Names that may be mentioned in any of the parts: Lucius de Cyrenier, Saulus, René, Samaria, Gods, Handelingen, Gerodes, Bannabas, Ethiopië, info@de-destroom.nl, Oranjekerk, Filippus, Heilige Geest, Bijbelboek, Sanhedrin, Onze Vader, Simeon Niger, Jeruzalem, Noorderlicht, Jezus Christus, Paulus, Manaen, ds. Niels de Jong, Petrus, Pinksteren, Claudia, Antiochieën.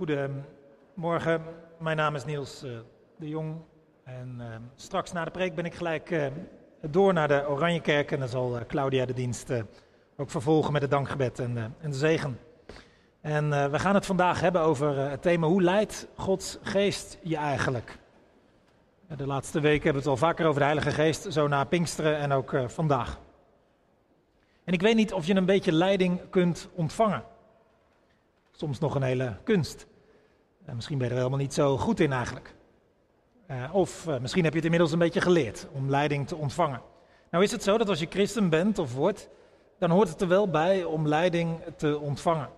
Goedemorgen, mijn naam is Niels de Jong en straks na de preek ben ik gelijk door naar de Oranjekerk en dan zal Claudia de dienst ook vervolgen met het dankgebed en de zegen. En we gaan het vandaag hebben over het thema hoe leidt Gods geest je eigenlijk? De laatste weken hebben we het al vaker over de Heilige Geest, zo na Pinksteren en ook vandaag. En ik weet niet of je een beetje leiding kunt ontvangen. Soms nog een hele kunst. Misschien ben je er helemaal niet zo goed in eigenlijk. Of misschien heb je het inmiddels een beetje geleerd om leiding te ontvangen. Nou is het zo dat als je christen bent of wordt, dan hoort het er wel bij om leiding te ontvangen.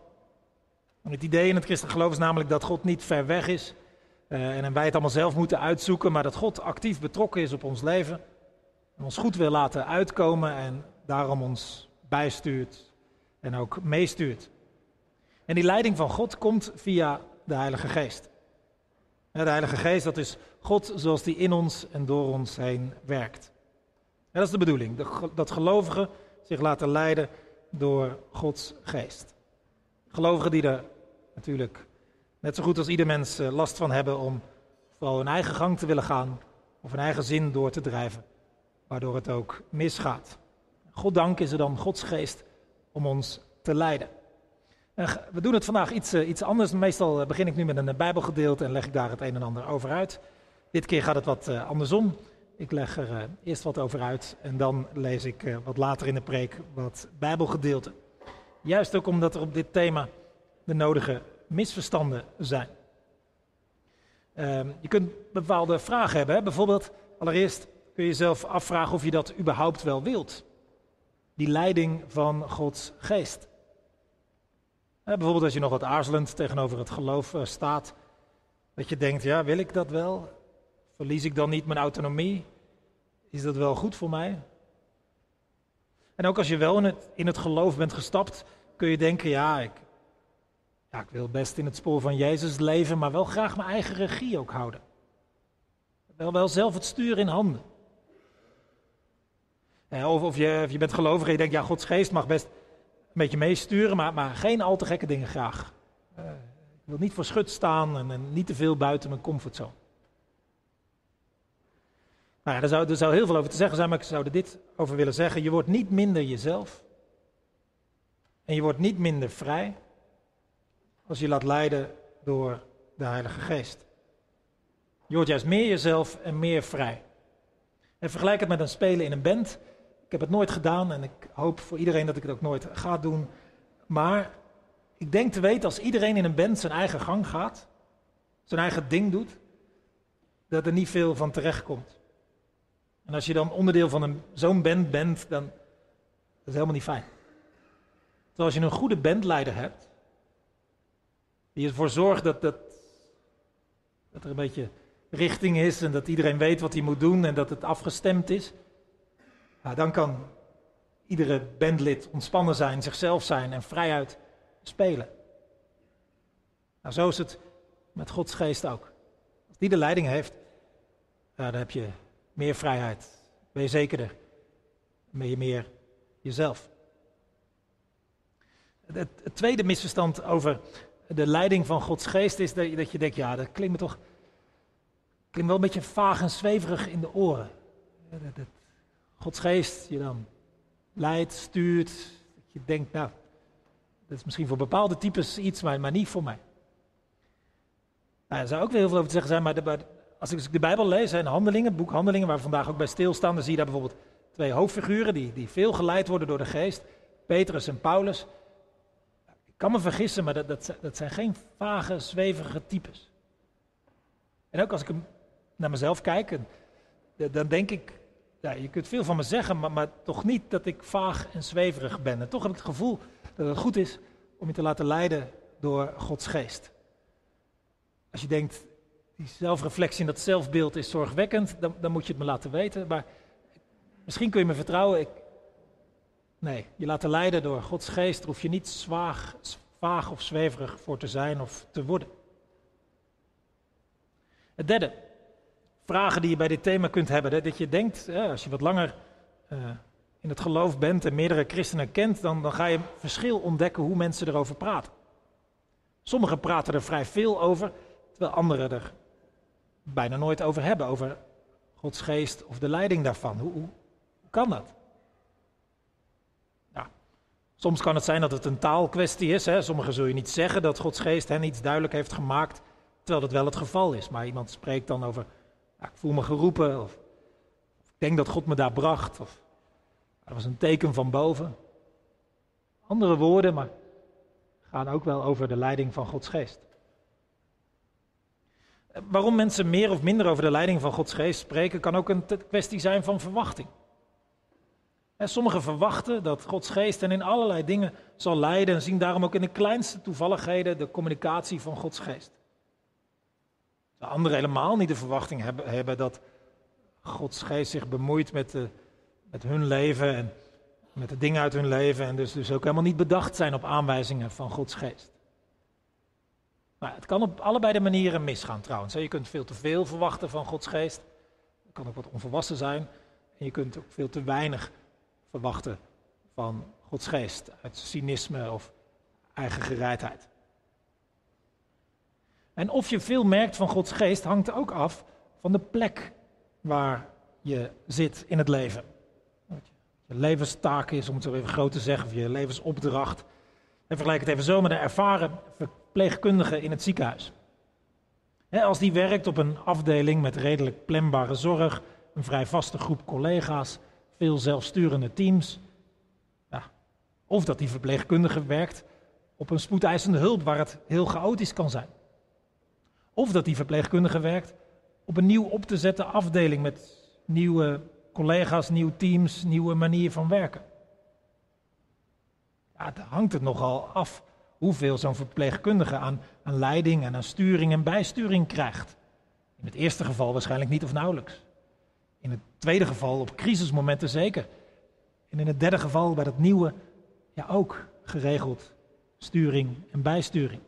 Want het idee in het christelijk geloof is namelijk dat God niet ver weg is. En wij het allemaal zelf moeten uitzoeken, maar dat God actief betrokken is op ons leven. En ons goed wil laten uitkomen en daarom ons bijstuurt en ook meestuurt. En die leiding van God komt via de Heilige Geest. De Heilige Geest, dat is God zoals die in ons en door ons heen werkt. En dat is de bedoeling, dat gelovigen zich laten leiden door Gods Geest. Gelovigen die er natuurlijk net zo goed als ieder mens last van hebben om vooral hun eigen gang te willen gaan of hun eigen zin door te drijven, waardoor het ook misgaat. Goddank is er dan Gods Geest om ons te leiden. We doen het vandaag iets anders. Meestal begin ik nu met een Bijbelgedeelte en leg ik daar het een en ander over uit. Dit keer gaat het wat andersom. Ik leg er eerst wat over uit en dan lees ik wat later in de preek wat Bijbelgedeelten. Juist ook omdat er op dit thema de nodige misverstanden zijn. Je kunt bepaalde vragen hebben. Hè? Bijvoorbeeld, allereerst kun je jezelf afvragen of je dat überhaupt wel wilt. Die leiding van Gods Geest. Bijvoorbeeld als je nog wat aarzelend tegenover het geloof staat, dat je denkt, ja, wil ik dat wel? Verlies ik dan niet mijn autonomie? Is dat wel goed voor mij? En ook als je wel in het geloof bent gestapt, kun je denken, ik wil best in het spoor van Jezus leven, maar wel graag mijn eigen regie ook houden. Wel zelf het stuur in handen. Of je bent gelovig en je denkt, ja, Gods Geest mag best een beetje meesturen, maar geen al te gekke dingen graag. Ik wil niet voor schut staan en niet te veel buiten mijn comfortzone. Nou ja, er zou heel veel over te zeggen zijn, maar ik zou er dit over willen zeggen. Je wordt niet minder jezelf. En je wordt niet minder vrij als je laat leiden door de Heilige Geest. Je wordt juist meer jezelf en meer vrij. En vergelijk het met een spelen in een band. Ik heb het nooit gedaan en ik hoop voor iedereen dat ik het ook nooit ga doen. Maar ik denk te weten, als iedereen in een band zijn eigen gang gaat, zijn eigen ding doet, dat er niet veel van terecht komt. En als je dan onderdeel van zo'n band bent, dan dat is het helemaal niet fijn. Terwijl als je een goede bandleider hebt, die ervoor zorgt dat er een beetje richting is en dat iedereen weet wat hij moet doen en dat het afgestemd is. Nou, dan kan iedere bandlid ontspannen zijn, zichzelf zijn en vrijuit spelen. Nou, zo is het met Gods Geest ook. Als die de leiding heeft, dan heb je meer vrijheid. Ben je zekerder. Ben je meer jezelf. Het tweede misverstand over de leiding van Gods Geest is dat je denkt, ja, dat klinkt me toch wel een beetje vaag en zweverig in de oren. Dat Gods Geest je dan leidt, stuurt, dat je denkt, nou, dat is misschien voor bepaalde types iets, maar niet voor mij. Nou, er zou ook weer heel veel over te zeggen zijn, maar als ik de Bijbel lees, in Handelingen, boek Handelingen, waar we vandaag ook bij stilstaan, dan zie je daar bijvoorbeeld twee hoofdfiguren die veel geleid worden door de Geest, Petrus en Paulus. Ik kan me vergissen, maar dat zijn geen vage, zweverige types. En ook als ik naar mezelf kijk, dan denk ik, ja, je kunt veel van me zeggen, maar toch niet dat ik vaag en zweverig ben. En toch heb ik het gevoel dat het goed is om je te laten leiden door Gods Geest. Als je denkt, die zelfreflectie en dat zelfbeeld is zorgwekkend, dan moet je het me laten weten. Maar misschien kun je me vertrouwen. Nee, je laten leiden door Gods Geest, daar hoef je niet vaag of zweverig voor te zijn of te worden. Het derde. Vragen die je bij dit thema kunt hebben. Dat je denkt, als je wat langer in het geloof bent en meerdere christenen kent, dan ga je verschil ontdekken hoe mensen erover praten. Sommigen praten er vrij veel over, terwijl anderen er bijna nooit over hebben, over Gods geest of de leiding daarvan. Hoe kan dat? Nou, soms kan het zijn dat het een taalkwestie is. Hè? Sommigen zul je niet zeggen dat Gods geest hen iets duidelijk heeft gemaakt, terwijl dat wel het geval is. Maar iemand spreekt dan over, ik voel me geroepen, of ik denk dat God me daar bracht, of er was een teken van boven. Andere woorden, maar gaan ook wel over de leiding van Gods geest. Waarom mensen meer of minder over de leiding van Gods geest spreken, kan ook een kwestie zijn van verwachting. Sommigen verwachten dat Gods geest hen in allerlei dingen zal leiden en zien daarom ook in de kleinste toevalligheden de communicatie van Gods geest. De anderen helemaal niet de verwachting hebben dat Gods geest zich bemoeit met hun leven en met de dingen uit hun leven en dus ook helemaal niet bedacht zijn op aanwijzingen van Gods geest. Maar het kan op allebei de manieren misgaan trouwens. Je kunt veel te veel verwachten van Gods geest. Dat kan ook wat onvolwassen zijn. En je kunt ook veel te weinig verwachten van Gods geest. Uit cynisme of eigen gereidheid. En of je veel merkt van Gods geest hangt ook af van de plek waar je zit in het leven. Wat je levenstaak is, om het zo even groot te zeggen, of je levensopdracht. En vergelijk het even zo met een ervaren verpleegkundige in het ziekenhuis. Als die werkt op een afdeling met redelijk planbare zorg, een vrij vaste groep collega's, veel zelfsturende teams. Ja, of dat die verpleegkundige werkt op een spoedeisende hulp waar het heel chaotisch kan zijn. Of dat die verpleegkundige werkt op een nieuw op te zetten afdeling met nieuwe collega's, nieuwe teams, nieuwe manier van werken. Ja, daar hangt het nogal af hoeveel zo'n verpleegkundige aan leiding en aan sturing en bijsturing krijgt. In het eerste geval waarschijnlijk niet of nauwelijks. In het tweede geval op crisismomenten zeker. En in het derde geval bij dat nieuwe, ja, ook geregeld sturing en bijsturing.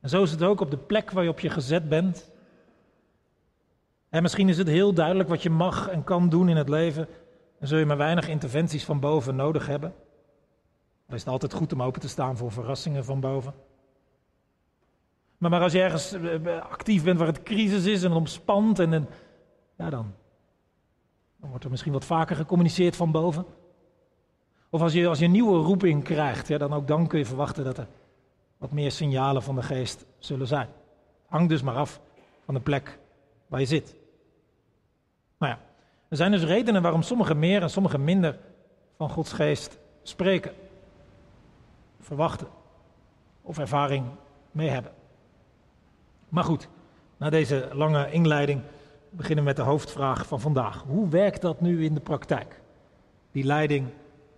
En zo is het ook op de plek waar je op je gezet bent. En misschien is het heel duidelijk wat je mag en kan doen in het leven. En zul je maar weinig interventies van boven nodig hebben. Dan is het altijd goed om open te staan voor verrassingen van boven. Maar als je ergens actief bent waar het crisis is en omspant, dan wordt er misschien wat vaker gecommuniceerd van boven. Of als je een nieuwe roeping krijgt, ja, dan kun je verwachten dat er wat meer signalen van de geest zullen zijn. Hangt dus maar af van de plek waar je zit. Nou ja, er zijn dus redenen waarom sommigen meer en sommigen minder van Gods geest spreken, verwachten of ervaring mee hebben. Maar goed, na deze lange inleiding beginnen we met de hoofdvraag van vandaag. Hoe werkt dat nu in de praktijk? Die leiding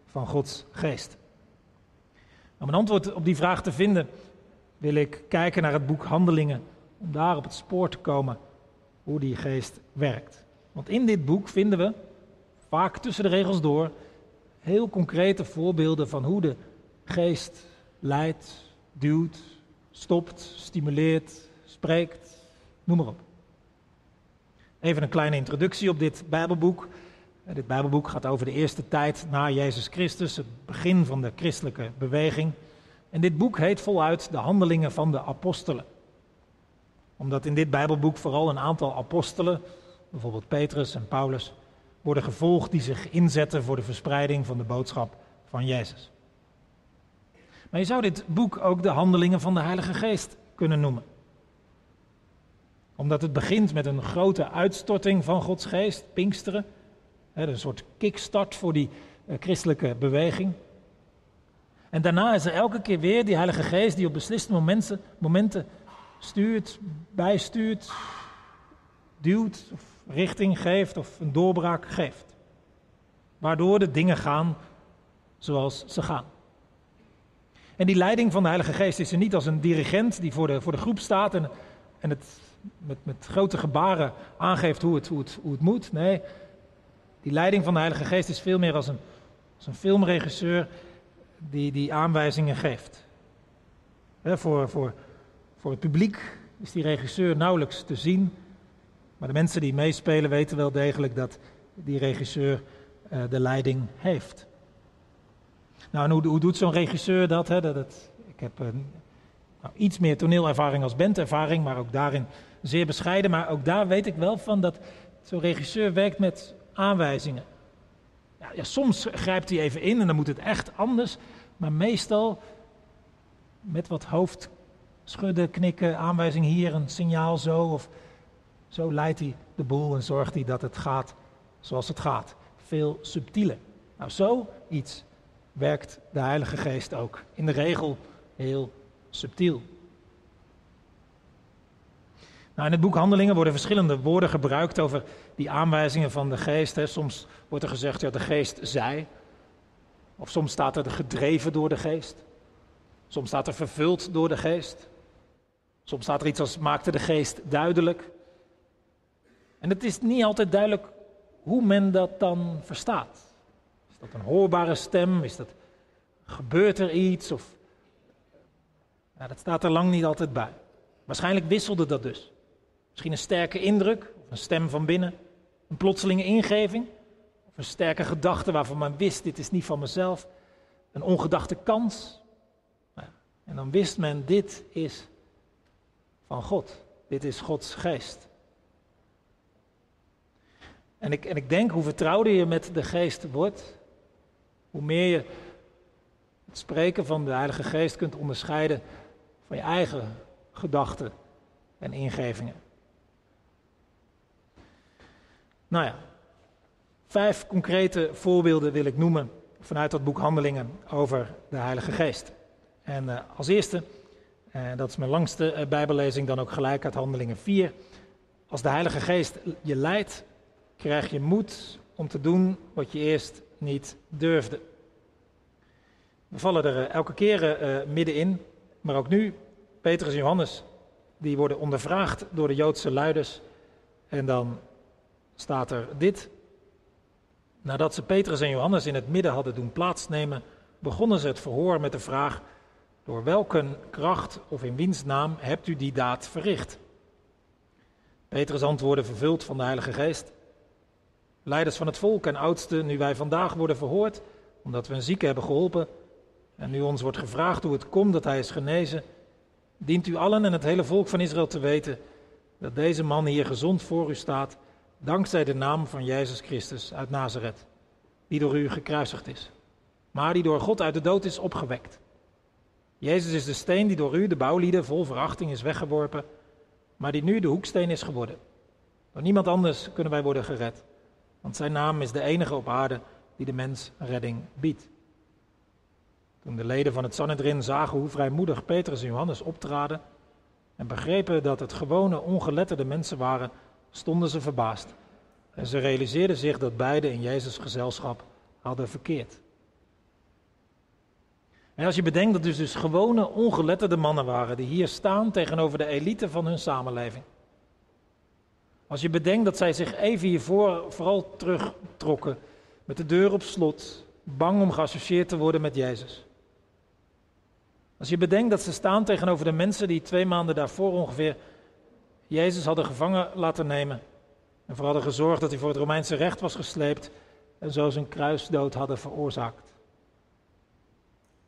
van Gods geest. Om een antwoord op die vraag te vinden, wil ik kijken naar het boek Handelingen, om daar op het spoor te komen hoe die geest werkt. Want in dit boek vinden we, vaak tussen de regels door, heel concrete voorbeelden van hoe de geest leidt, duwt, stopt, stimuleert, spreekt, noem maar op. Even een kleine introductie op dit Bijbelboek. Dit Bijbelboek gaat over de eerste tijd na Jezus Christus, het begin van de christelijke beweging. En dit boek heet voluit de Handelingen van de Apostelen. Omdat in dit Bijbelboek vooral een aantal apostelen, bijvoorbeeld Petrus en Paulus, worden gevolgd die zich inzetten voor de verspreiding van de boodschap van Jezus. Maar je zou dit boek ook de Handelingen van de Heilige Geest kunnen noemen. Omdat het begint met een grote uitstorting van Gods geest, Pinksteren. Een soort kickstart voor die christelijke beweging. En daarna is er elke keer weer die Heilige Geest die op besliste momenten stuurt, bijstuurt, duwt, of richting geeft of een doorbraak geeft. Waardoor de dingen gaan zoals ze gaan. En die leiding van de Heilige Geest is er niet als een dirigent die voor de groep staat en het met grote gebaren aangeeft hoe het moet. Nee, die leiding van de Heilige Geest is veel meer als een filmregisseur die aanwijzingen geeft. Voor het publiek is die regisseur nauwelijks te zien. Maar de mensen die meespelen weten wel degelijk dat die regisseur de leiding heeft. Nou, en hoe doet zo'n regisseur dat? Hè? Ik heb Nou, iets meer toneelervaring als bandervaring, maar ook daarin zeer bescheiden. Maar ook daar weet ik wel van dat zo'n regisseur werkt met aanwijzingen. Ja, soms grijpt hij even in en dan moet het echt anders. Maar meestal met wat hoofd schudden, knikken, aanwijzing hier, een signaal zo. Of zo leidt hij de boel en zorgt hij dat het gaat zoals het gaat. Veel subtieler. Nou, zoiets werkt de Heilige Geest ook. In de regel heel subtiel. Nou, in het boek Handelingen worden verschillende woorden gebruikt over die aanwijzingen van de Geest. Hè. Soms wordt er gezegd, ja, de Geest zei. Of soms staat er gedreven door de Geest. Soms staat er vervuld door de Geest. Soms staat er iets als maakte de Geest duidelijk. En het is niet altijd duidelijk hoe men dat dan verstaat. Is dat een hoorbare stem? Is dat, gebeurt er iets? Of, nou, dat staat er lang niet altijd bij. Waarschijnlijk wisselde dat dus. Misschien een sterke indruk, of een stem van binnen, een plotselinge ingeving, of een sterke gedachte waarvan men wist, dit is niet van mezelf, een ongedachte kans. En dan wist men, dit is van God, dit is Gods Geest. En ik denk, hoe vertrouwder je met de Geest wordt, hoe meer je het spreken van de Heilige Geest kunt onderscheiden van je eigen gedachten en ingevingen. Nou ja, 5 concrete voorbeelden wil ik noemen vanuit dat boek Handelingen over de Heilige Geest. En als eerste, dat is mijn langste bijbellezing dan ook gelijk uit Handelingen 4. Als de Heilige Geest je leidt, krijg je moed om te doen wat je eerst niet durfde. We vallen er elke keer middenin, maar ook nu. Petrus en Johannes, die worden ondervraagd door de Joodse luiders. En dan staat er dit. Nadat ze Petrus en Johannes in het midden hadden doen plaatsnemen, begonnen ze het verhoor met de vraag: door welke kracht of in wiens naam hebt u die daad verricht? Petrus antwoordde, vervuld van de Heilige Geest: leiders van het volk en oudsten, nu wij vandaag worden verhoord, omdat we een zieke hebben geholpen, en nu ons wordt gevraagd hoe het komt dat hij is genezen, dient u allen en het hele volk van Israël te weten dat deze man hier gezond voor u staat, dankzij de naam van Jezus Christus uit Nazareth, die door u gekruisigd is, maar die door God uit de dood is opgewekt. Jezus is de steen die door u, de bouwlieden, vol verachting is weggeworpen, maar die nu de hoeksteen is geworden. Door niemand anders kunnen wij worden gered, want zijn naam is de enige op aarde die de mens redding biedt. Toen de leden van het Sanhedrin zagen hoe vrijmoedig Petrus en Johannes optraden en begrepen dat het gewone, ongeletterde mensen waren, stonden ze verbaasd. En ze realiseerden zich dat beiden in Jezus' gezelschap hadden verkeerd. En als je bedenkt dat het dus gewone, ongeletterde mannen waren die hier staan tegenover de elite van hun samenleving. Als je bedenkt dat zij zich even hiervoor vooral terugtrokken met de deur op slot, bang om geassocieerd te worden met Jezus. Als je bedenkt dat ze staan tegenover de mensen die 2 maanden daarvoor ongeveer Jezus hadden gevangen laten nemen. En voor hadden gezorgd dat hij voor het Romeinse recht was gesleept en zo zijn kruisdood hadden veroorzaakt.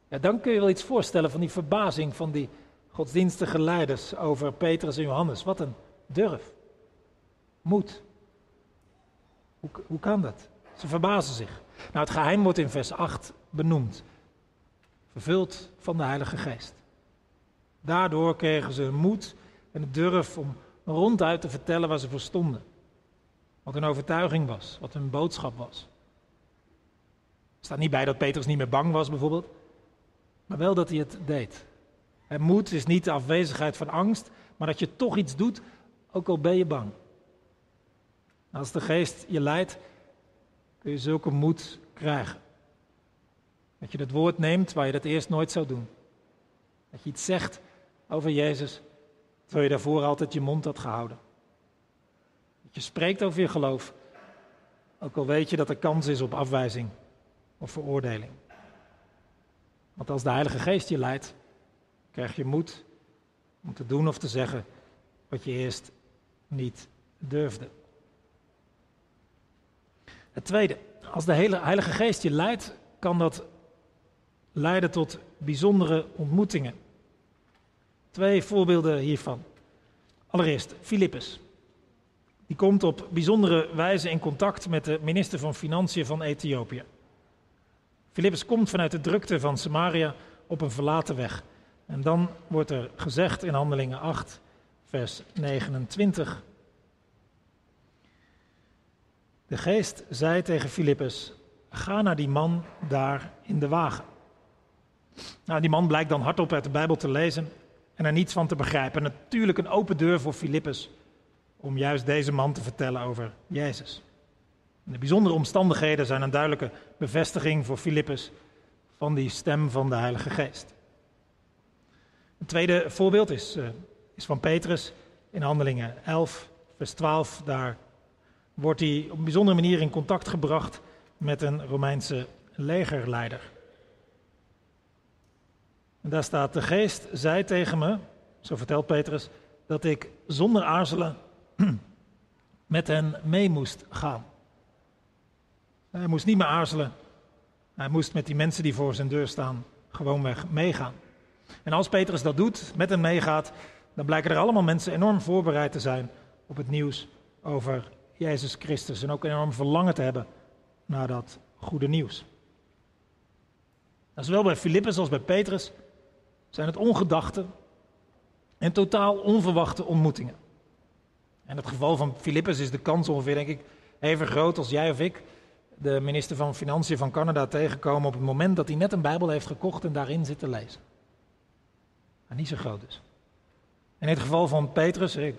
Ja, dan kun je wel iets voorstellen van die verbazing van die godsdienstige leiders over Petrus en Johannes. Wat een durf. Moed. Hoe kan dat? Ze verbazen zich. Nou, het geheim wordt in vers 8 benoemd. Vervuld van de Heilige Geest. Daardoor kregen ze hun moed en de durf om ronduit te vertellen waar ze voor stonden. Wat hun overtuiging was, wat hun boodschap was. Er staat niet bij dat Petrus niet meer bang was bijvoorbeeld. Maar wel dat hij het deed. En moed is niet de afwezigheid van angst, maar dat je toch iets doet, ook al ben je bang. Als de Geest je leidt, kun je zulke moed krijgen. Dat je het woord neemt waar je dat eerst nooit zou doen. Dat je iets zegt over Jezus, terwijl je daarvoor altijd je mond had gehouden. Dat je spreekt over je geloof, ook al weet je dat er kans is op afwijzing of veroordeling. Want als de Heilige Geest je leidt, krijg je moed om te doen of te zeggen wat je eerst niet durfde. Het tweede, als de Heilige Geest je leidt, kan dat leiden tot bijzondere ontmoetingen. Twee voorbeelden hiervan. Allereerst Filippus. Die komt op bijzondere wijze in contact met de minister van Financiën van Ethiopië. Filippus komt vanuit de drukte van Samaria op een verlaten weg. En dan wordt er gezegd in Handelingen 8, vers 29. De geest zei tegen Filippus, ga naar die man daar in de wagen. Nou, die man blijkt dan hardop uit de Bijbel te lezen en er niets van te begrijpen. Natuurlijk een open deur voor Filippus om juist deze man te vertellen over Jezus. En de bijzondere omstandigheden zijn een duidelijke bevestiging voor Filippus van die stem van de Heilige Geest. Het tweede voorbeeld is van Petrus in Handelingen 11, vers 12. Daar wordt hij op een bijzondere manier in contact gebracht met een Romeinse legerleider. En daar staat, de geest zei tegen me, zo vertelt Petrus, dat ik zonder aarzelen met hen mee moest gaan. Hij moest niet meer aarzelen. Hij moest met die mensen die voor zijn deur staan gewoonweg meegaan. En als Petrus dat doet, met hen meegaat, dan blijken er allemaal mensen enorm voorbereid te zijn op het nieuws over Jezus Christus. En ook enorm verlangen te hebben naar dat goede nieuws. En zowel bij Filippus als bij Petrus zijn het ongedachte en totaal onverwachte ontmoetingen. En het geval van Filippus is de kans ongeveer, denk ik, even groot als jij of ik de minister van Financiën van Canada tegenkomen op het moment dat hij net een Bijbel heeft gekocht en daarin zit te lezen. Maar niet zo groot dus. En in het geval van Petrus, ik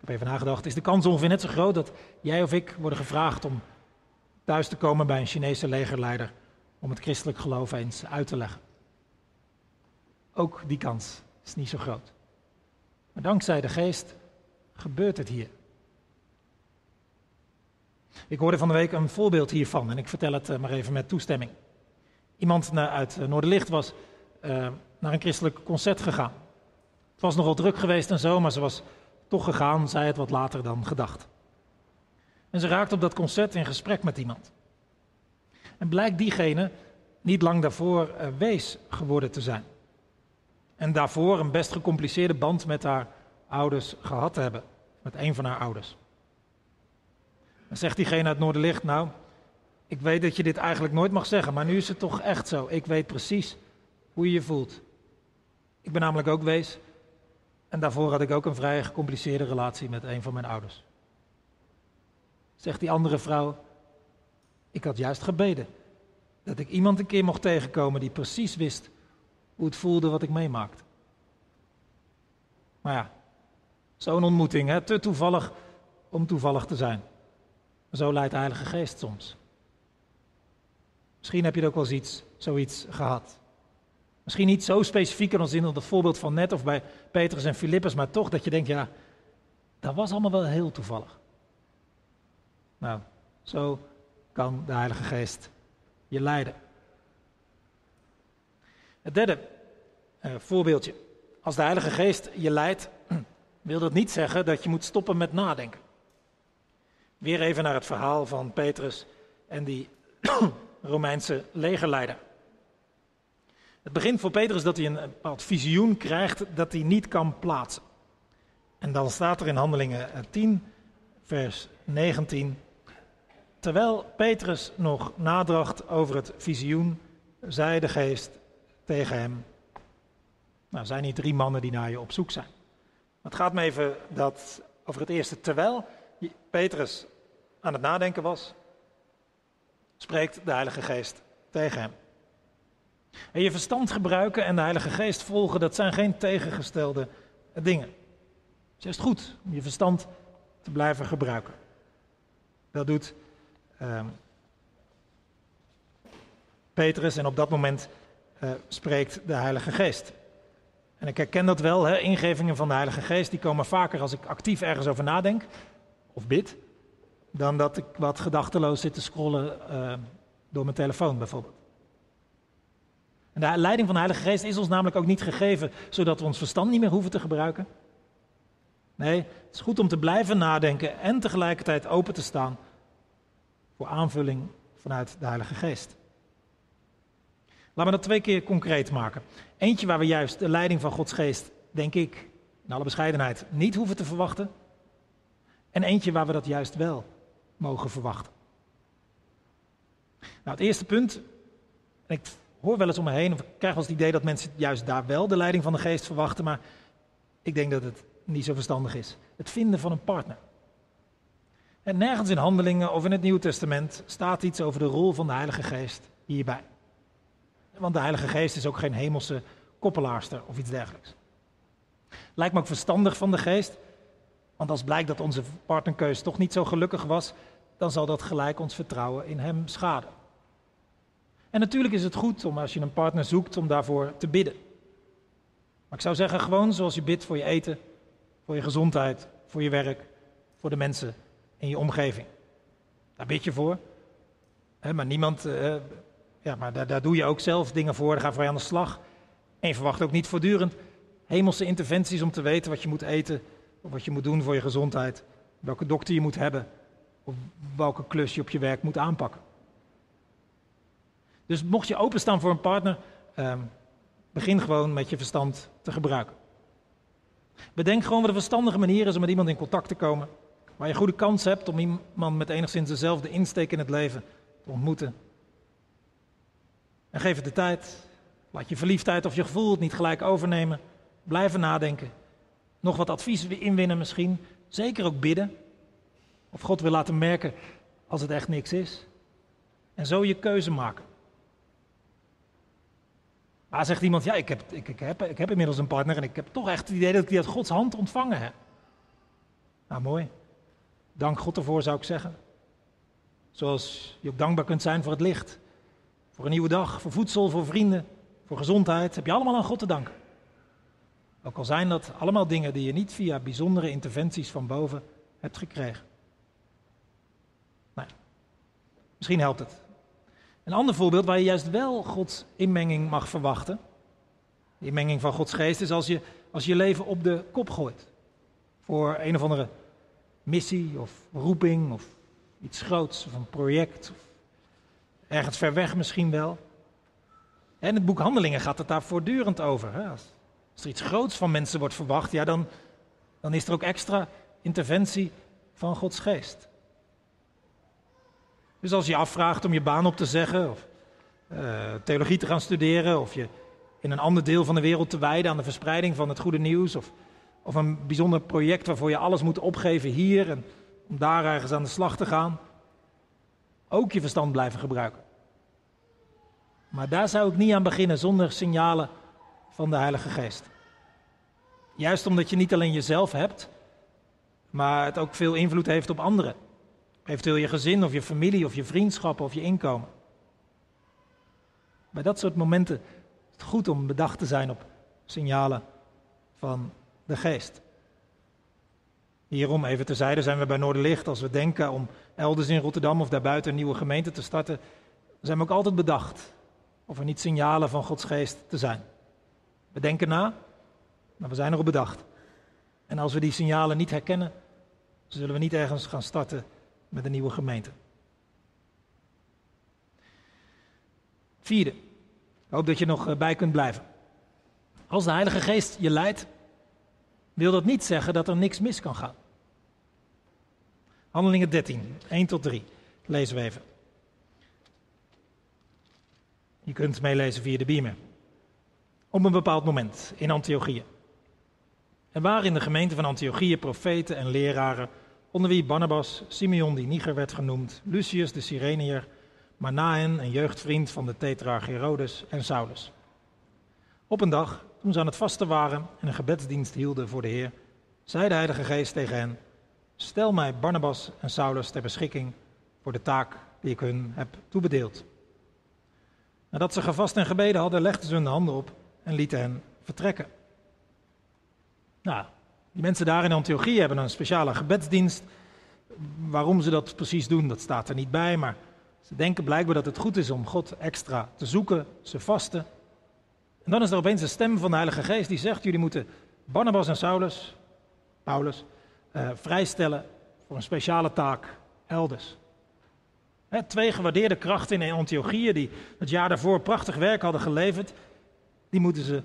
heb even nagedacht, is de kans ongeveer net zo groot dat jij of ik worden gevraagd om thuis te komen bij een Chinese legerleider om het christelijk geloof eens uit te leggen. Ook die kans is niet zo groot. Maar dankzij de geest gebeurt het hier. Ik hoorde van de week een voorbeeld hiervan en ik vertel het maar even met toestemming. Iemand uit Noorderlicht was naar een christelijk concert gegaan. Het was nogal druk geweest en zo, maar ze was toch gegaan, zei het wat later dan gedacht. En ze raakte op dat concert in gesprek met iemand. En blijkt diegene niet lang daarvoor wees geworden te zijn. En daarvoor een best gecompliceerde band met haar ouders gehad te hebben. Met een van haar ouders. Dan zegt diegene uit Noorderlicht, nou, ik weet dat je dit eigenlijk nooit mag zeggen, maar nu is het toch echt zo. Ik weet precies hoe je je voelt. Ik ben namelijk ook wees en daarvoor had ik ook een vrij gecompliceerde relatie met een van mijn ouders. Zegt die andere vrouw, ik had juist gebeden dat ik iemand een keer mocht tegenkomen die precies wist hoe het voelde wat ik meemaakte. Maar ja, zo'n ontmoeting, hè? Te toevallig om toevallig te zijn. Zo leidt de Heilige Geest soms. Misschien heb je ook wel zoiets gehad. Misschien niet zo specifiek als in het voorbeeld van net of bij Petrus en Filippus, maar toch dat je denkt, ja, dat was allemaal wel heel toevallig. Nou, zo kan de Heilige Geest je leiden. Het derde voorbeeldje. Als de Heilige Geest je leidt, wil dat niet zeggen dat je moet stoppen met nadenken. Weer even naar het verhaal van Petrus en die Romeinse legerleider. Het begint voor Petrus dat hij een bepaald visioen krijgt dat hij niet kan plaatsen. En dan staat er in Handelingen 10, vers 19. Terwijl Petrus nog nadacht over het visioen, zei de geest tegen hem. Nou, zijn niet drie mannen die naar je op zoek zijn. Maar het gaat me even over het eerste. Terwijl Petrus aan het nadenken was, spreekt de Heilige Geest tegen hem. En je verstand gebruiken en de Heilige Geest volgen, dat zijn geen tegengestelde dingen. Het is juist goed om je verstand te blijven gebruiken. Dat doet Petrus en op dat moment spreekt de Heilige Geest. En ik herken dat wel, hè? Ingevingen van de Heilige Geest, die komen vaker als ik actief ergens over nadenk of bid, dan dat ik wat gedachteloos zit te scrollen door mijn telefoon bijvoorbeeld. En de leiding van de Heilige Geest is ons namelijk ook niet gegeven, zodat we ons verstand niet meer hoeven te gebruiken. Nee, het is goed om te blijven nadenken en tegelijkertijd open te staan voor aanvulling vanuit de Heilige Geest. Laten we dat twee keer concreet maken. Eentje waar we juist de leiding van Gods Geest denk ik, in alle bescheidenheid, niet hoeven te verwachten. En eentje waar we dat juist wel mogen verwachten. Nou, het eerste punt, en ik hoor wel eens om me heen, of ik krijg wel eens het idee dat mensen juist daar wel de leiding van de Geest verwachten, maar ik denk dat het niet zo verstandig is. Het vinden van een partner. En nergens in Handelingen of in het Nieuwe Testament staat iets over de rol van de Heilige Geest hierbij. Want de Heilige Geest is ook geen hemelse koppelaarster of iets dergelijks. Lijkt me ook verstandig van de Geest, want als blijkt dat onze partnerkeus toch niet zo gelukkig was, dan zal dat gelijk ons vertrouwen in hem schaden. En natuurlijk is het goed om, als je een partner zoekt, om daarvoor te bidden. Maar ik zou zeggen, gewoon zoals je bidt voor je eten, voor je gezondheid, voor je werk, voor de mensen in je omgeving. Daar bid je voor. Maar niemand, maar daar doe je ook zelf dingen voor, daar ga je voor aan de slag. En je verwacht ook niet voortdurend hemelse interventies om te weten wat je moet eten, of wat je moet doen voor je gezondheid, welke dokter je moet hebben, of welke klus je op je werk moet aanpakken. Dus mocht je openstaan voor een partner, begin gewoon met je verstand te gebruiken. Bedenk gewoon wat een verstandige manier is om met iemand in contact te komen, waar je goede kans hebt om iemand met enigszins dezelfde insteek in het leven te ontmoeten. En geef het de tijd. Laat je verliefdheid of je gevoel het niet gelijk overnemen. Blijven nadenken. Nog wat advies inwinnen misschien. Zeker ook bidden. Of God wil laten merken als het echt niks is. En zo je keuze maken. Maar zegt iemand, ja, ik heb inmiddels een partner en ik heb toch echt het idee dat ik die uit Gods hand ontvangen heb. Nou, mooi. Dank God ervoor, zou ik zeggen. Zoals je ook dankbaar kunt zijn voor het licht. Voor een nieuwe dag, voor voedsel, voor vrienden, voor gezondheid. Heb je allemaal aan God te danken. Ook al zijn dat allemaal dingen die je niet via bijzondere interventies van boven hebt gekregen. Nou, misschien helpt het. Een ander voorbeeld waar je juist wel Gods inmenging mag verwachten. De inmenging van Gods geest is als je leven op de kop gooit. Voor een of andere missie of roeping of iets groots of een project. Of ergens ver weg misschien wel. En het boek Handelingen gaat het daar voortdurend over. Hè? Als er iets groots van mensen wordt verwacht, ja, dan is er ook extra interventie van Gods geest. Dus als je afvraagt om je baan op te zeggen, of theologie te gaan studeren, of je in een ander deel van de wereld te wijden aan de verspreiding van het goede nieuws, of een bijzonder project waarvoor je alles moet opgeven hier, en om daar ergens aan de slag te gaan, ook je verstand blijven gebruiken. Maar daar zou ik niet aan beginnen zonder signalen van de Heilige Geest. Juist omdat je niet alleen jezelf hebt, maar het ook veel invloed heeft op anderen. Eventueel je gezin of je familie of je vriendschappen of je inkomen. Bij dat soort momenten is het goed om bedacht te zijn op signalen van de geest. Hierom even terzijde zijn we bij Noorderlicht. Als we denken om elders in Rotterdam of daarbuiten een nieuwe gemeente te starten, zijn we ook altijd bedacht of er niet signalen van Gods geest te zijn. We denken na, maar we zijn erop bedacht. En als we die signalen niet herkennen, zullen we niet ergens gaan starten met een nieuwe gemeente. Vierde, ik hoop dat je nog bij kunt blijven. Als de Heilige Geest je leidt, wil dat niet zeggen dat er niks mis kan gaan. Handelingen 13, 1-3, lezen we even. Je kunt meelezen via de beamer. Op een bepaald moment in Antiochieën. Er waren in de gemeente van Antiochieën profeten en leraren, onder wie Bannabas, Simeon die Niger werd genoemd, Lucius de Cyrenier, Manaen, een jeugdvriend van de tetrarch Gerodes en Saulus. Op een dag, toen ze aan het vasten waren en een gebedsdienst hielden voor de Heer, zei de Heilige Geest tegen hen, stel mij Barnabas en Saulus ter beschikking voor de taak die ik hun heb toebedeeld. Nadat ze gevast en gebeden hadden, legden ze hun handen op en lieten hen vertrekken. Nou, die mensen daar in Antiochieën hebben een speciale gebedsdienst. Waarom ze dat precies doen, dat staat er niet bij. Maar ze denken blijkbaar dat het goed is om God extra te zoeken. Ze vasten. En dan is er opeens een stem van de Heilige Geest die zegt, jullie moeten Barnabas en Saulus, Paulus, vrijstellen voor een speciale taak elders. Twee gewaardeerde krachten in Antiochieën die het jaar daarvoor prachtig werk hadden geleverd, die moeten ze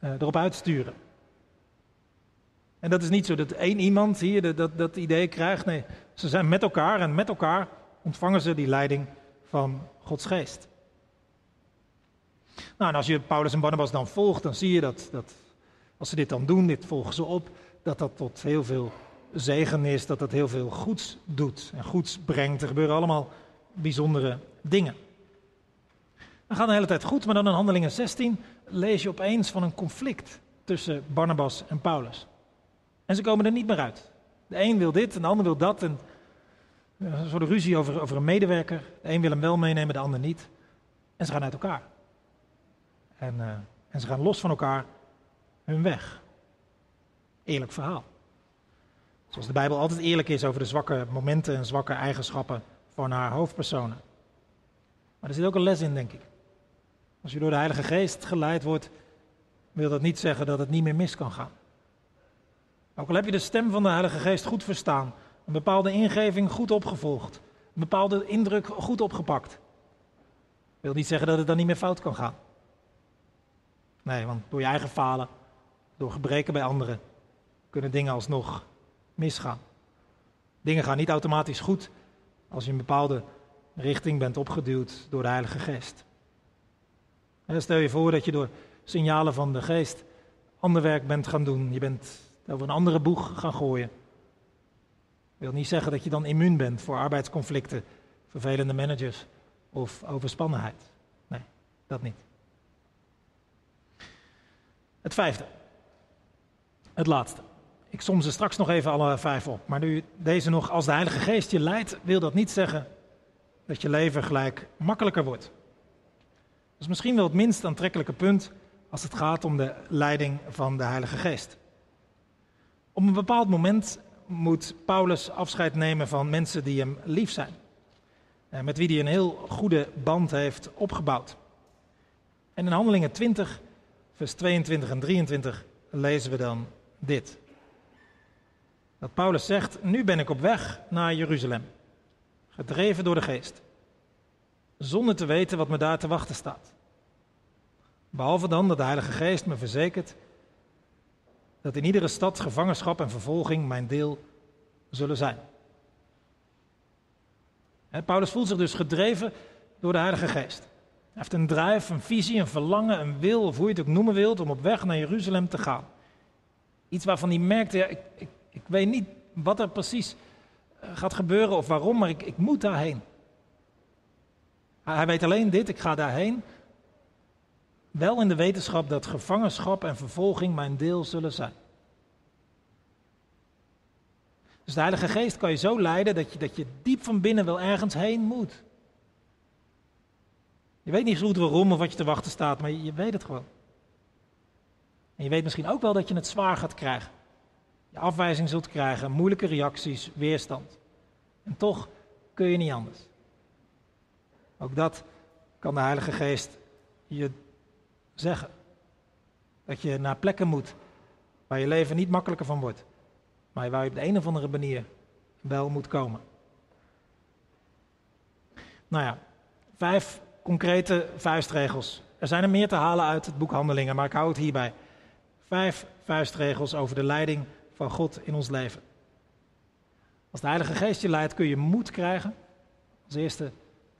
erop uitsturen. En dat is niet zo dat één iemand hier dat idee krijgt. Nee, ze zijn met elkaar en met elkaar ontvangen ze die leiding van Gods geest. Nou, en als je Paulus en Bannabas dan volgt, dan zie je dat als ze dit dan doen, dit volgen ze op, dat dat tot heel veel zegen is, dat dat heel veel goeds doet en goeds brengt. Er gebeuren allemaal bijzondere dingen. Dan gaat de hele tijd goed, maar dan in Handelingen 16 lees je opeens van een conflict tussen Barnabas en Paulus. En ze komen er niet meer uit. De een wil dit en de ander wil dat. En een soort ruzie over een medewerker. De een wil hem wel meenemen, de ander niet. En ze gaan uit elkaar. En ze gaan los van elkaar hun weg. Eerlijk verhaal. Zoals de Bijbel altijd eerlijk is over de zwakke momenten en zwakke eigenschappen van haar hoofdpersonen. Maar er zit ook een les in, denk ik. Als je door de Heilige Geest geleid wordt, wil dat niet zeggen dat het niet meer mis kan gaan. Ook al heb je de stem van de Heilige Geest goed verstaan, een bepaalde ingeving goed opgevolgd, een bepaalde indruk goed opgepakt, wil niet zeggen dat het dan niet meer fout kan gaan. Nee, want door je eigen falen, door gebreken bij anderen, kunnen dingen alsnog misgaan. Dingen gaan niet automatisch goed als je een bepaalde richting bent opgeduwd door de Heilige Geest. En stel je voor dat je door signalen van de Geest ander werk bent gaan doen. Je bent over een andere boeg gaan gooien. Dat wil niet zeggen dat je dan immuun bent voor arbeidsconflicten, vervelende managers of overspannenheid. Nee, dat niet. Het vijfde. Het laatste. Ik som ze straks nog even alle vijf op. Maar nu deze nog, als de Heilige Geest je leidt, wil dat niet zeggen dat je leven gelijk makkelijker wordt. Dat is misschien wel het minst aantrekkelijke punt als het gaat om de leiding van de Heilige Geest. Op een bepaald moment moet Paulus afscheid nemen van mensen die hem lief zijn. En met wie hij een heel goede band heeft opgebouwd. En in Handelingen 20, vers 22 en 23 lezen we dan dit. Dat Paulus zegt, nu ben ik op weg naar Jeruzalem. Gedreven door de Geest. Zonder te weten wat me daar te wachten staat. Behalve dan dat de Heilige Geest me verzekert dat in iedere stad gevangenschap en vervolging mijn deel zullen zijn. Paulus voelt zich dus gedreven door de Heilige Geest. Hij heeft een drijf, een visie, een verlangen, een wil, of hoe je het ook noemen wilt, om op weg naar Jeruzalem te gaan. Iets waarvan hij merkte, ja, ik weet niet wat er precies gaat gebeuren of waarom, maar ik moet daarheen. Hij weet alleen dit, ik ga daarheen. Wel in de wetenschap dat gevangenschap en vervolging mijn deel zullen zijn. Dus de Heilige Geest kan je zo leiden dat je diep van binnen wel ergens heen moet. Je weet niet zo goed waarom of wat je te wachten staat, maar je weet het gewoon. En je weet misschien ook wel dat je het zwaar gaat krijgen. Je afwijzing zult krijgen, moeilijke reacties, weerstand. En toch kun je niet anders. Ook dat kan de Heilige Geest je zeggen. Dat je naar plekken moet waar je leven niet makkelijker van wordt, maar waar je op de een of andere manier wel moet komen. Nou ja, 5 concrete vuistregels. Er zijn er meer te halen uit het boek Handelingen, maar ik hou het hierbij. 5 vuistregels over de leiding van God in ons leven. Als de Heilige Geest je leidt, kun je moed krijgen. Als eerste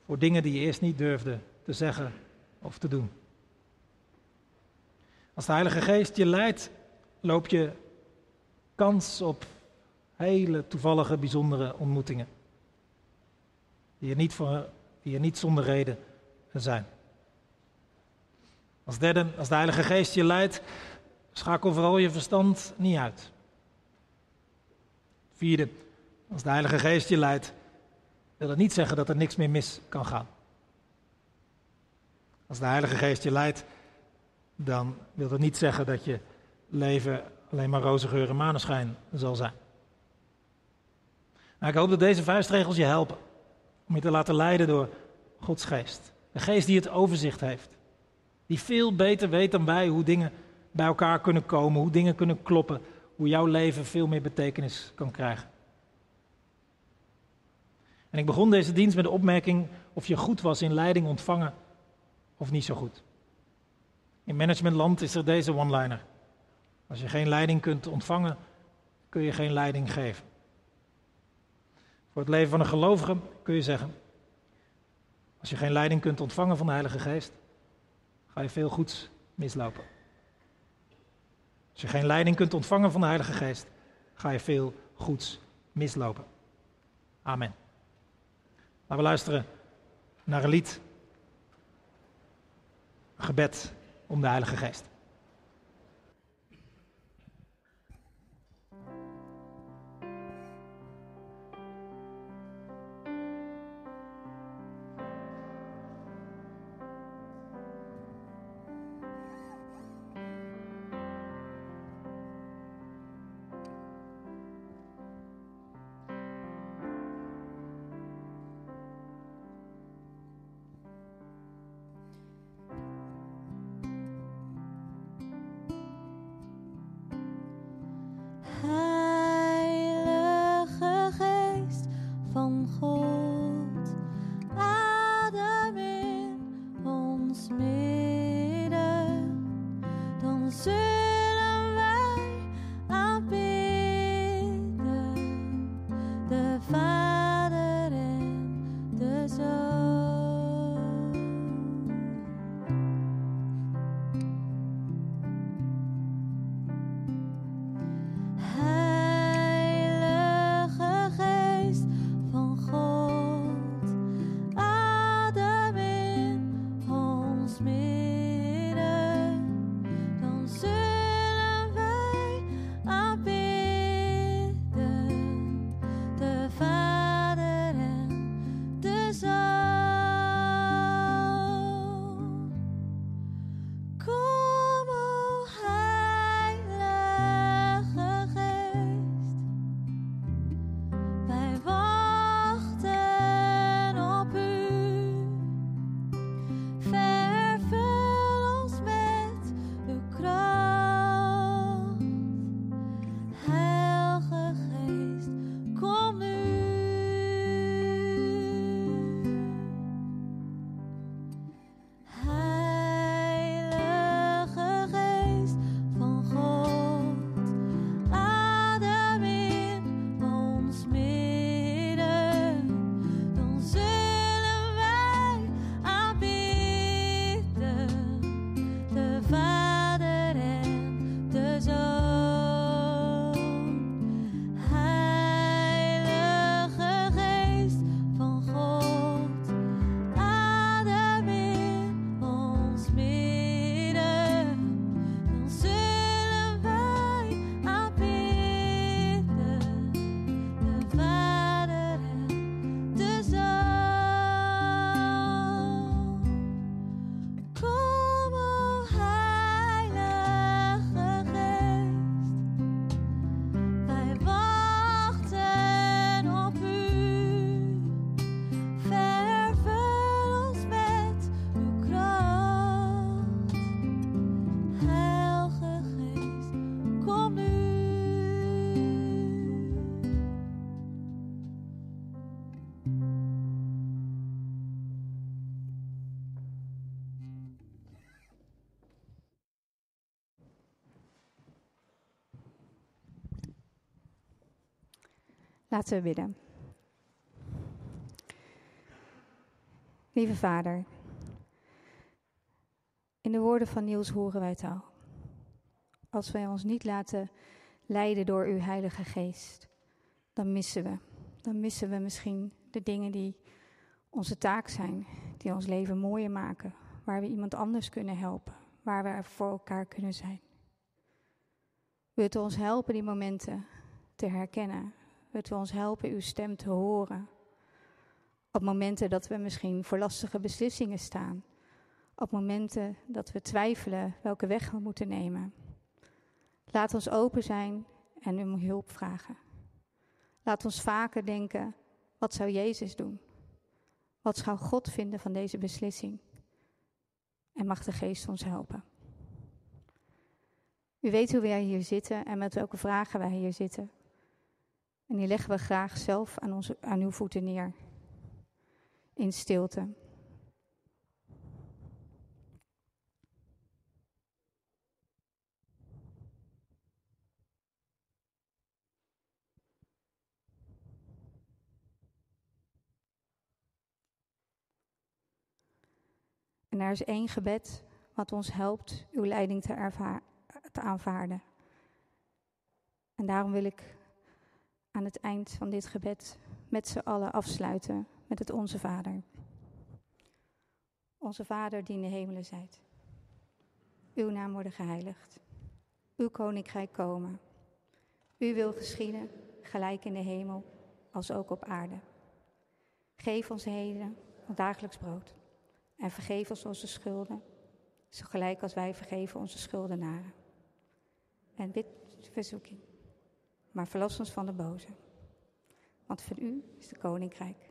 voor dingen die je eerst niet durfde te zeggen of te doen. Als de Heilige Geest je leidt, loop je kans op hele toevallige, bijzondere ontmoetingen. Die er niet zonder reden zijn. Als derde, als de Heilige Geest je leidt, schakel vooral je verstand niet uit. Vierde, als de Heilige Geest je leidt, wil dat niet zeggen dat er niks meer mis kan gaan. Als de Heilige Geest je leidt, dan wil dat niet zeggen dat je leven alleen maar roze geur en maneschijn zal zijn. Nou, ik hoop dat deze vuistregels je helpen om je te laten leiden door Gods geest. De geest die het overzicht heeft. Die veel beter weet dan wij hoe dingen bij elkaar kunnen komen, hoe dingen kunnen kloppen, hoe jouw leven veel meer betekenis kan krijgen. En ik begon deze dienst met de opmerking of je goed was in leiding ontvangen of niet zo goed. In managementland is er deze one-liner. Als je geen leiding kunt ontvangen, kun je geen leiding geven. Voor het leven van een gelovige kun je zeggen, als je geen leiding kunt ontvangen van de Heilige Geest, ga je veel goeds mislopen. Als je geen leiding kunt ontvangen van de Heilige Geest, ga je veel goeds mislopen. Amen. Laten we luisteren naar een lied, een gebed om de Heilige Geest. Laten we bidden. Lieve Vader, in de woorden van Niels horen wij het al. Als wij ons niet laten leiden door uw Heilige Geest, dan missen we. Dan missen we misschien de dingen die onze taak zijn, die ons leven mooier maken, waar we iemand anders kunnen helpen, waar we er voor elkaar kunnen zijn. Wilt u ons helpen die momenten te herkennen? Wilt u ons helpen uw stem te horen? Op momenten dat we misschien voor lastige beslissingen staan. Op momenten dat we twijfelen welke weg we moeten nemen. Laat ons open zijn en om hulp vragen. Laat ons vaker denken, wat zou Jezus doen? Wat zou God vinden van deze beslissing? En mag de Geest ons helpen. U weet hoe wij hier zitten en met welke vragen wij hier zitten. En die leggen we graag zelf aan uw voeten neer. In stilte. En er is één gebed wat ons helpt uw leiding te aanvaarden. En daarom wil ik aan het eind van dit gebed met z'n allen afsluiten met het Onze Vader. Onze Vader die in de hemelen zijt. Uw naam worden geheiligd. Uw koninkrijk komen. Uw wil geschieden, gelijk in de hemel, als ook op aarde. Geef ons heden ons dagelijks brood. En vergeef ons onze schulden, zo gelijk als wij vergeven onze schuldenaren. En bid verzoeking, maar verlos ons van de boze. Want van u is de koninkrijk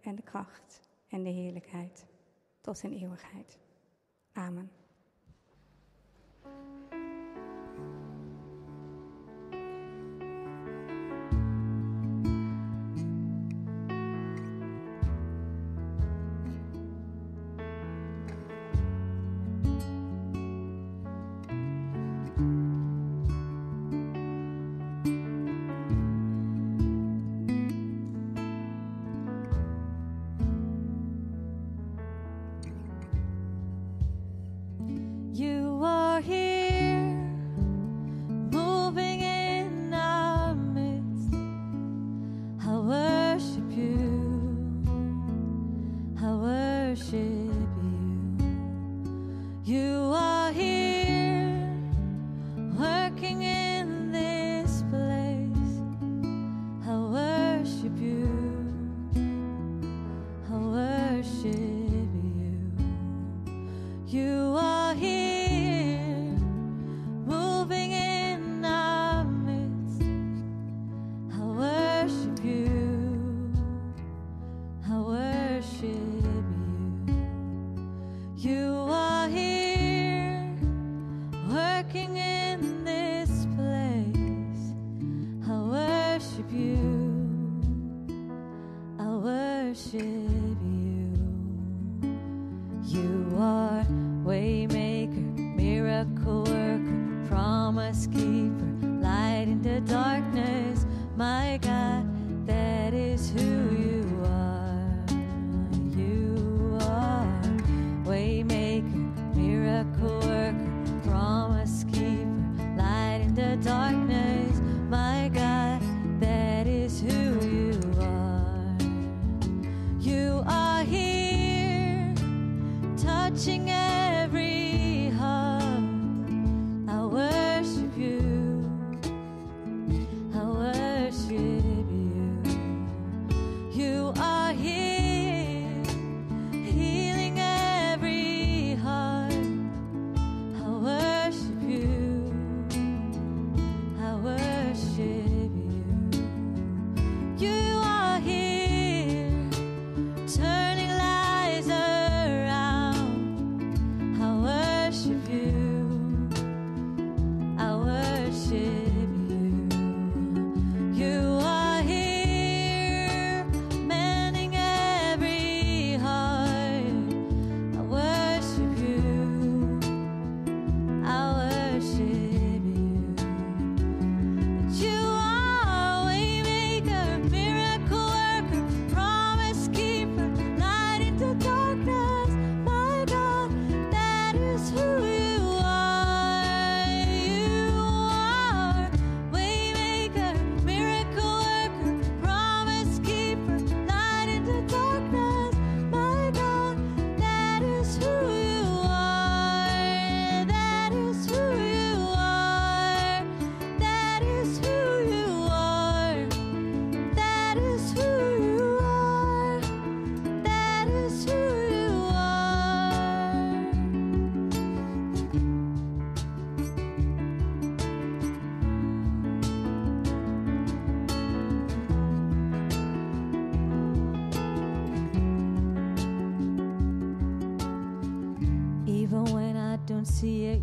en de kracht en de heerlijkheid tot in eeuwigheid. Amen.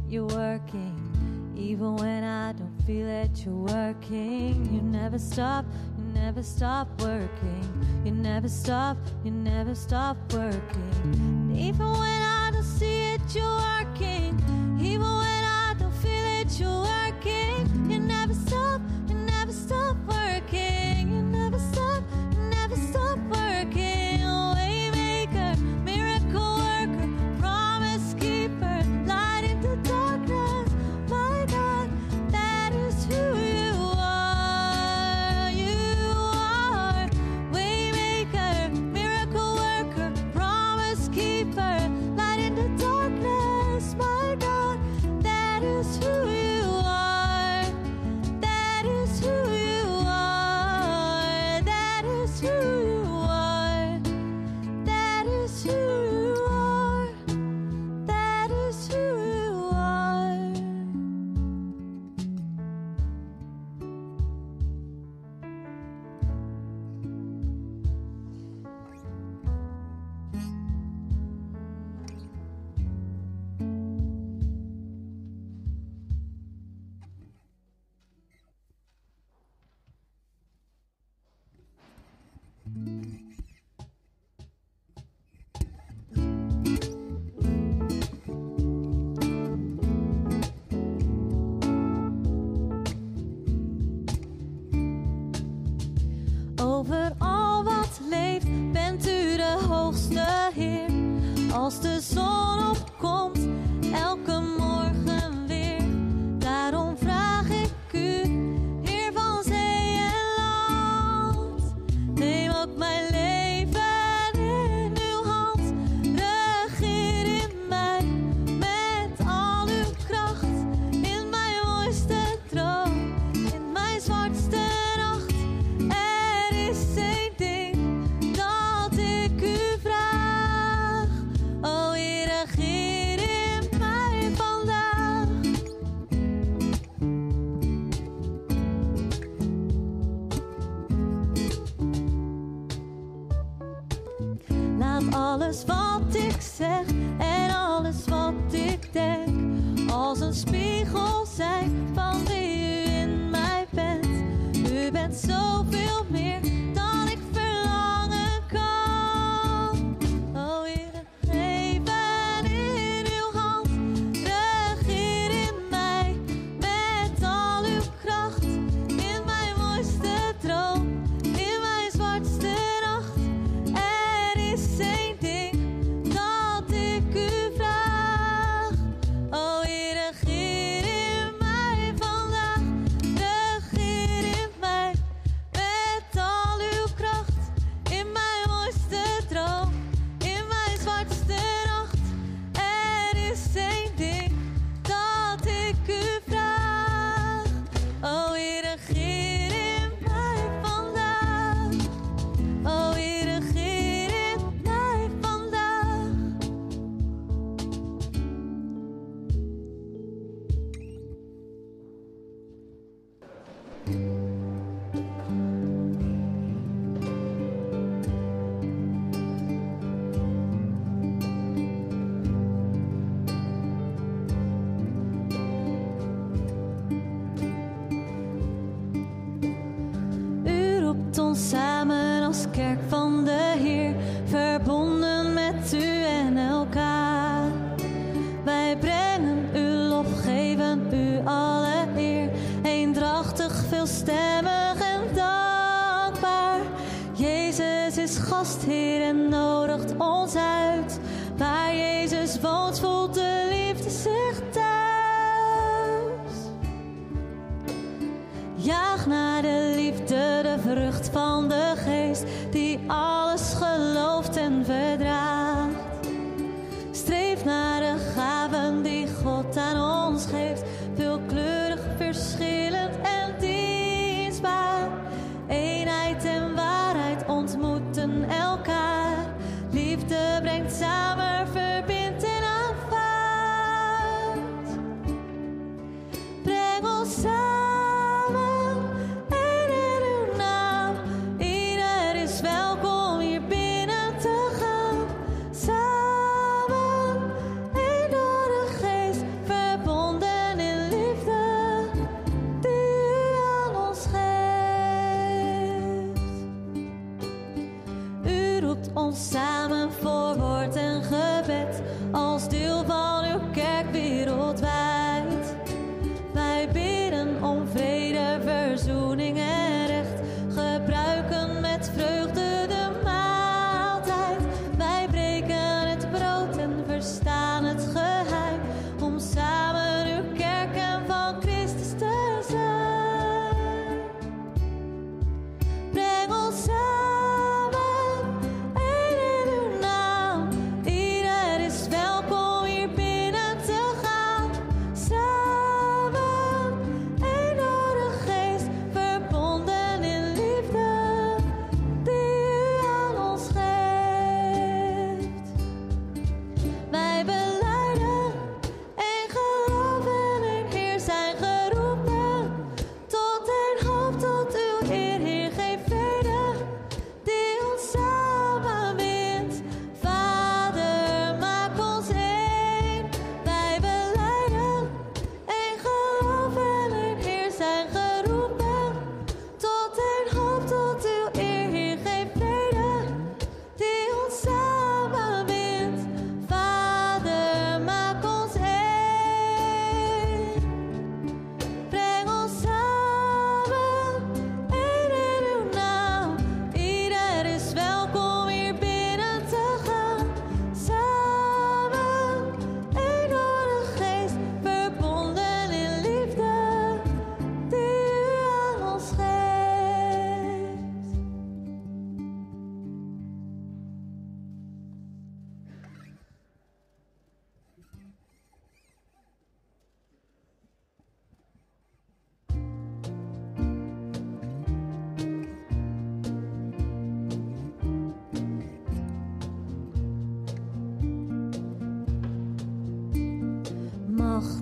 You're working, even when I don't feel it. You're working. You never stop. You never stop working. You never stop. You never stop working. And even when I don't see it, you're working. Even when I don't feel it, you're working. You never stop. You never stop working. You never stop. You never stop working. Waymaker, miracle worker, promise. Als de zon opkomt, elke morgen weer. Daarom vraag ik u, Heer van zee en land. Neem ook mijn leven in uw hand. Regeer in mij met al uw kracht. In mijn mooiste droom, in mijn zwartste nacht. Er is één ding dat ik u vraag. O Heer, regeer in mij vandaag. Laat alles wat ik zeg en alles wat ik denk als een spiegel zijn van wie u in mij bent. U bent zoveel meer dan ik verlangen kan. O Heer, het leven in uw hand. Regeer in mij met al uw kracht. In mijn mooiste droom, in mijn zwartste nacht. Er is één ding dat ik u vraag. O Heer, regeer in mij vandaag. Regeer in mij met al uw kracht. In mijn mooiste droom, in mijn zwartste nacht. Er is één ding dat ik u vraag. O Heer, regeer in mij vandaag. O Heer, regeer in mij vandaag. U roept ons samen als kerk van de Heer, verbonden met u en elkaar. Wij brengen uw lof, geven u alle eer, eendrachtig, veelstemmig en dankbaar. Jezus is gastheer en nodigt ons uit. Waar Jezus woont, voelt de liefde zich thuis. Jaag naar de liefde, de vrucht van de geest, die alles gelooft en verdraagt. Streef naar de gaven die God aan ons geeft, veelkleurig, verschillend en dienstbaar. Eenheid en waarheid ontmoeten elkaar, liefde brengt samen, verbindt en aanvaardt. Breng ons samen en in uw naam. Ieder is welkom hier binnen te gaan. Samen en door de geest, verbonden in liefde die u aan ons geeft. U roept ons samen voor woord en gebed als deel van uw kerk wereldwijd. Wij bidden om vrede, verzoening en recht. Gebruiken met vreugde de maaltijd. Wij breken het brood en verstaan het geheim om samen uw kerk en van Christus te zijn. Breng ons samen en in uw naam. Ieder is welkom hier binnen te gaan. Samen en door de geest verbonden.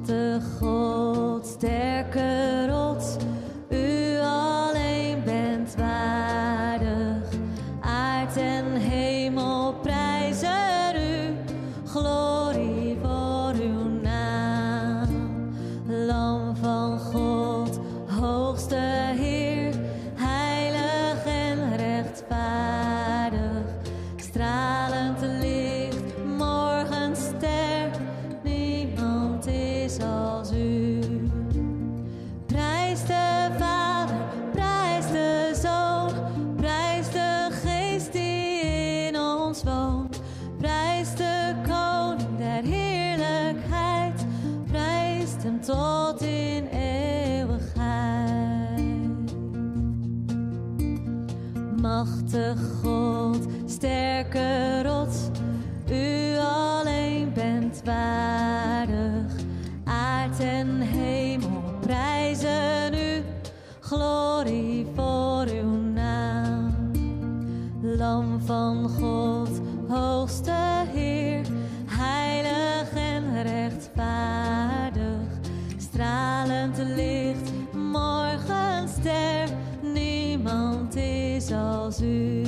machtig God, sterke rots, u alleen bent waardig. Aard en hemel prijzen u, glorie voor uw naam. Lam van God, hoogste Heer, heilig en rechtvaardig, stralend licht, morgenster, niemand is als u. Prijs de Vader, prijs de Zoon, prijs de Geest die in ons woont. Prijs de Koning der heerlijkheid, prijs hem tot in eeuwigheid. Machtig God, sterke rots, u alleen bent waardig. Aard en hemel prijzen u, glorie voor uw naam. Lam van God, hoogste Heer, heilig en rechtvaardig, stralend licht, morgenster, niemand is als u.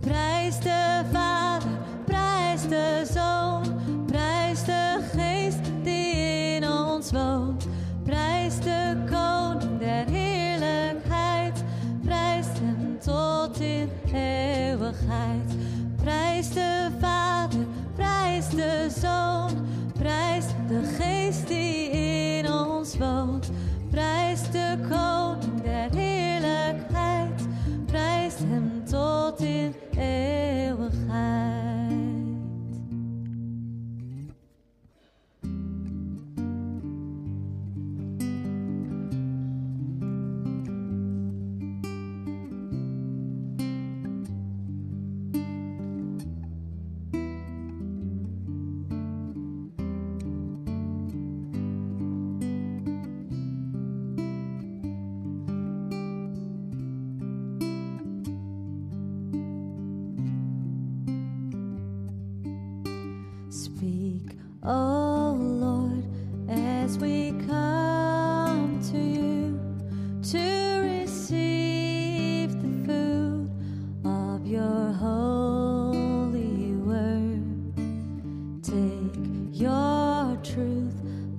Prijs de Vader, prijs de Zoon, prijs de Geest die in ons woont. Prijs de Koning der heerlijkheid, prijs hem tot in eeuwigheid. Prijs de Vader, prijs de Zoon, prijs de Geest die in ons woont. Prijs de Koning der heerlijkheid, prijs hem tot in eeuwigheid. Oh Lord, as we come to you to receive the food of your holy word, take your truth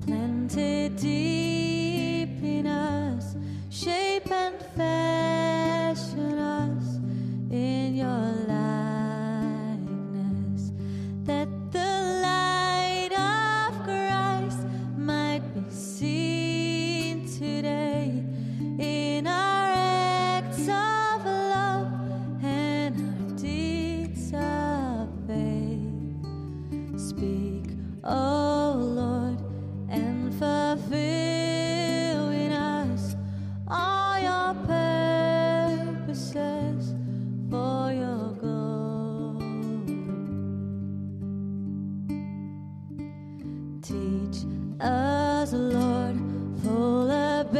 planted deep in us, shape and fashion us in your likeness, that the us, Lord, full of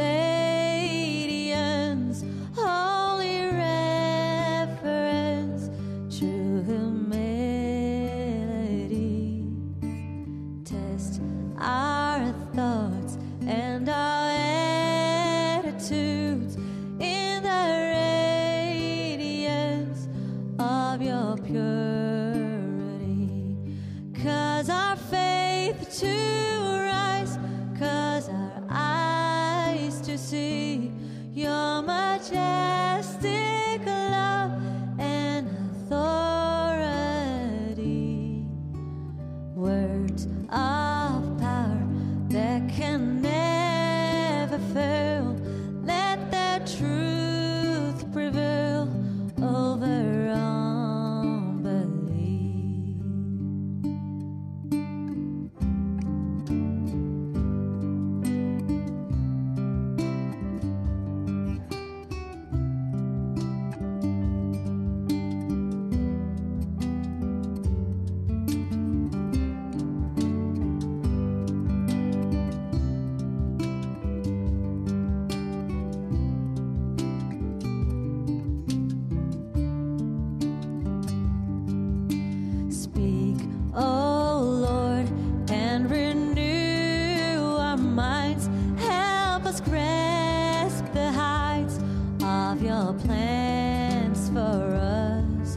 of your plans for us.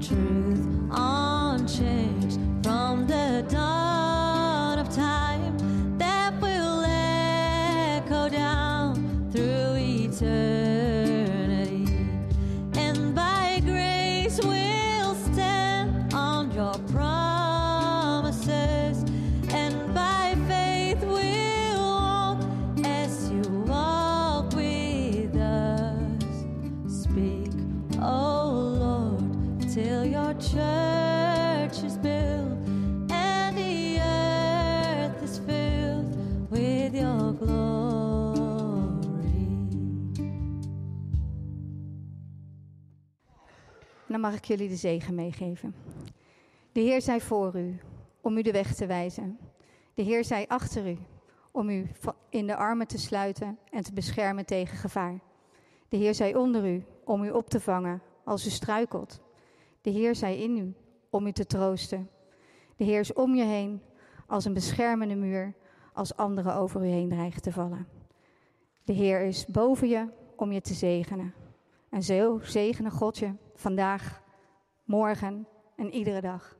Truth unchanged from the dawn of time that will echo down through eternity. And by grace we'll stand on your promises. And by faith we'll walk as you walk with us. Speak, O Lord, till your church is built and the earth is filled with your glory. Dan mag ik jullie de zegen meegeven. De Heer zij voor u, om u de weg te wijzen. De Heer zij achter u, om u in de armen te sluiten en te beschermen tegen gevaar. De Heer zij onder u, om u op te vangen als u struikelt. De Heer zij in u, om u te troosten. De Heer is om je heen, als een beschermende muur, als anderen over u heen dreigen te vallen. De Heer is boven je, om je te zegenen. En zo zegene God je vandaag, morgen en iedere dag.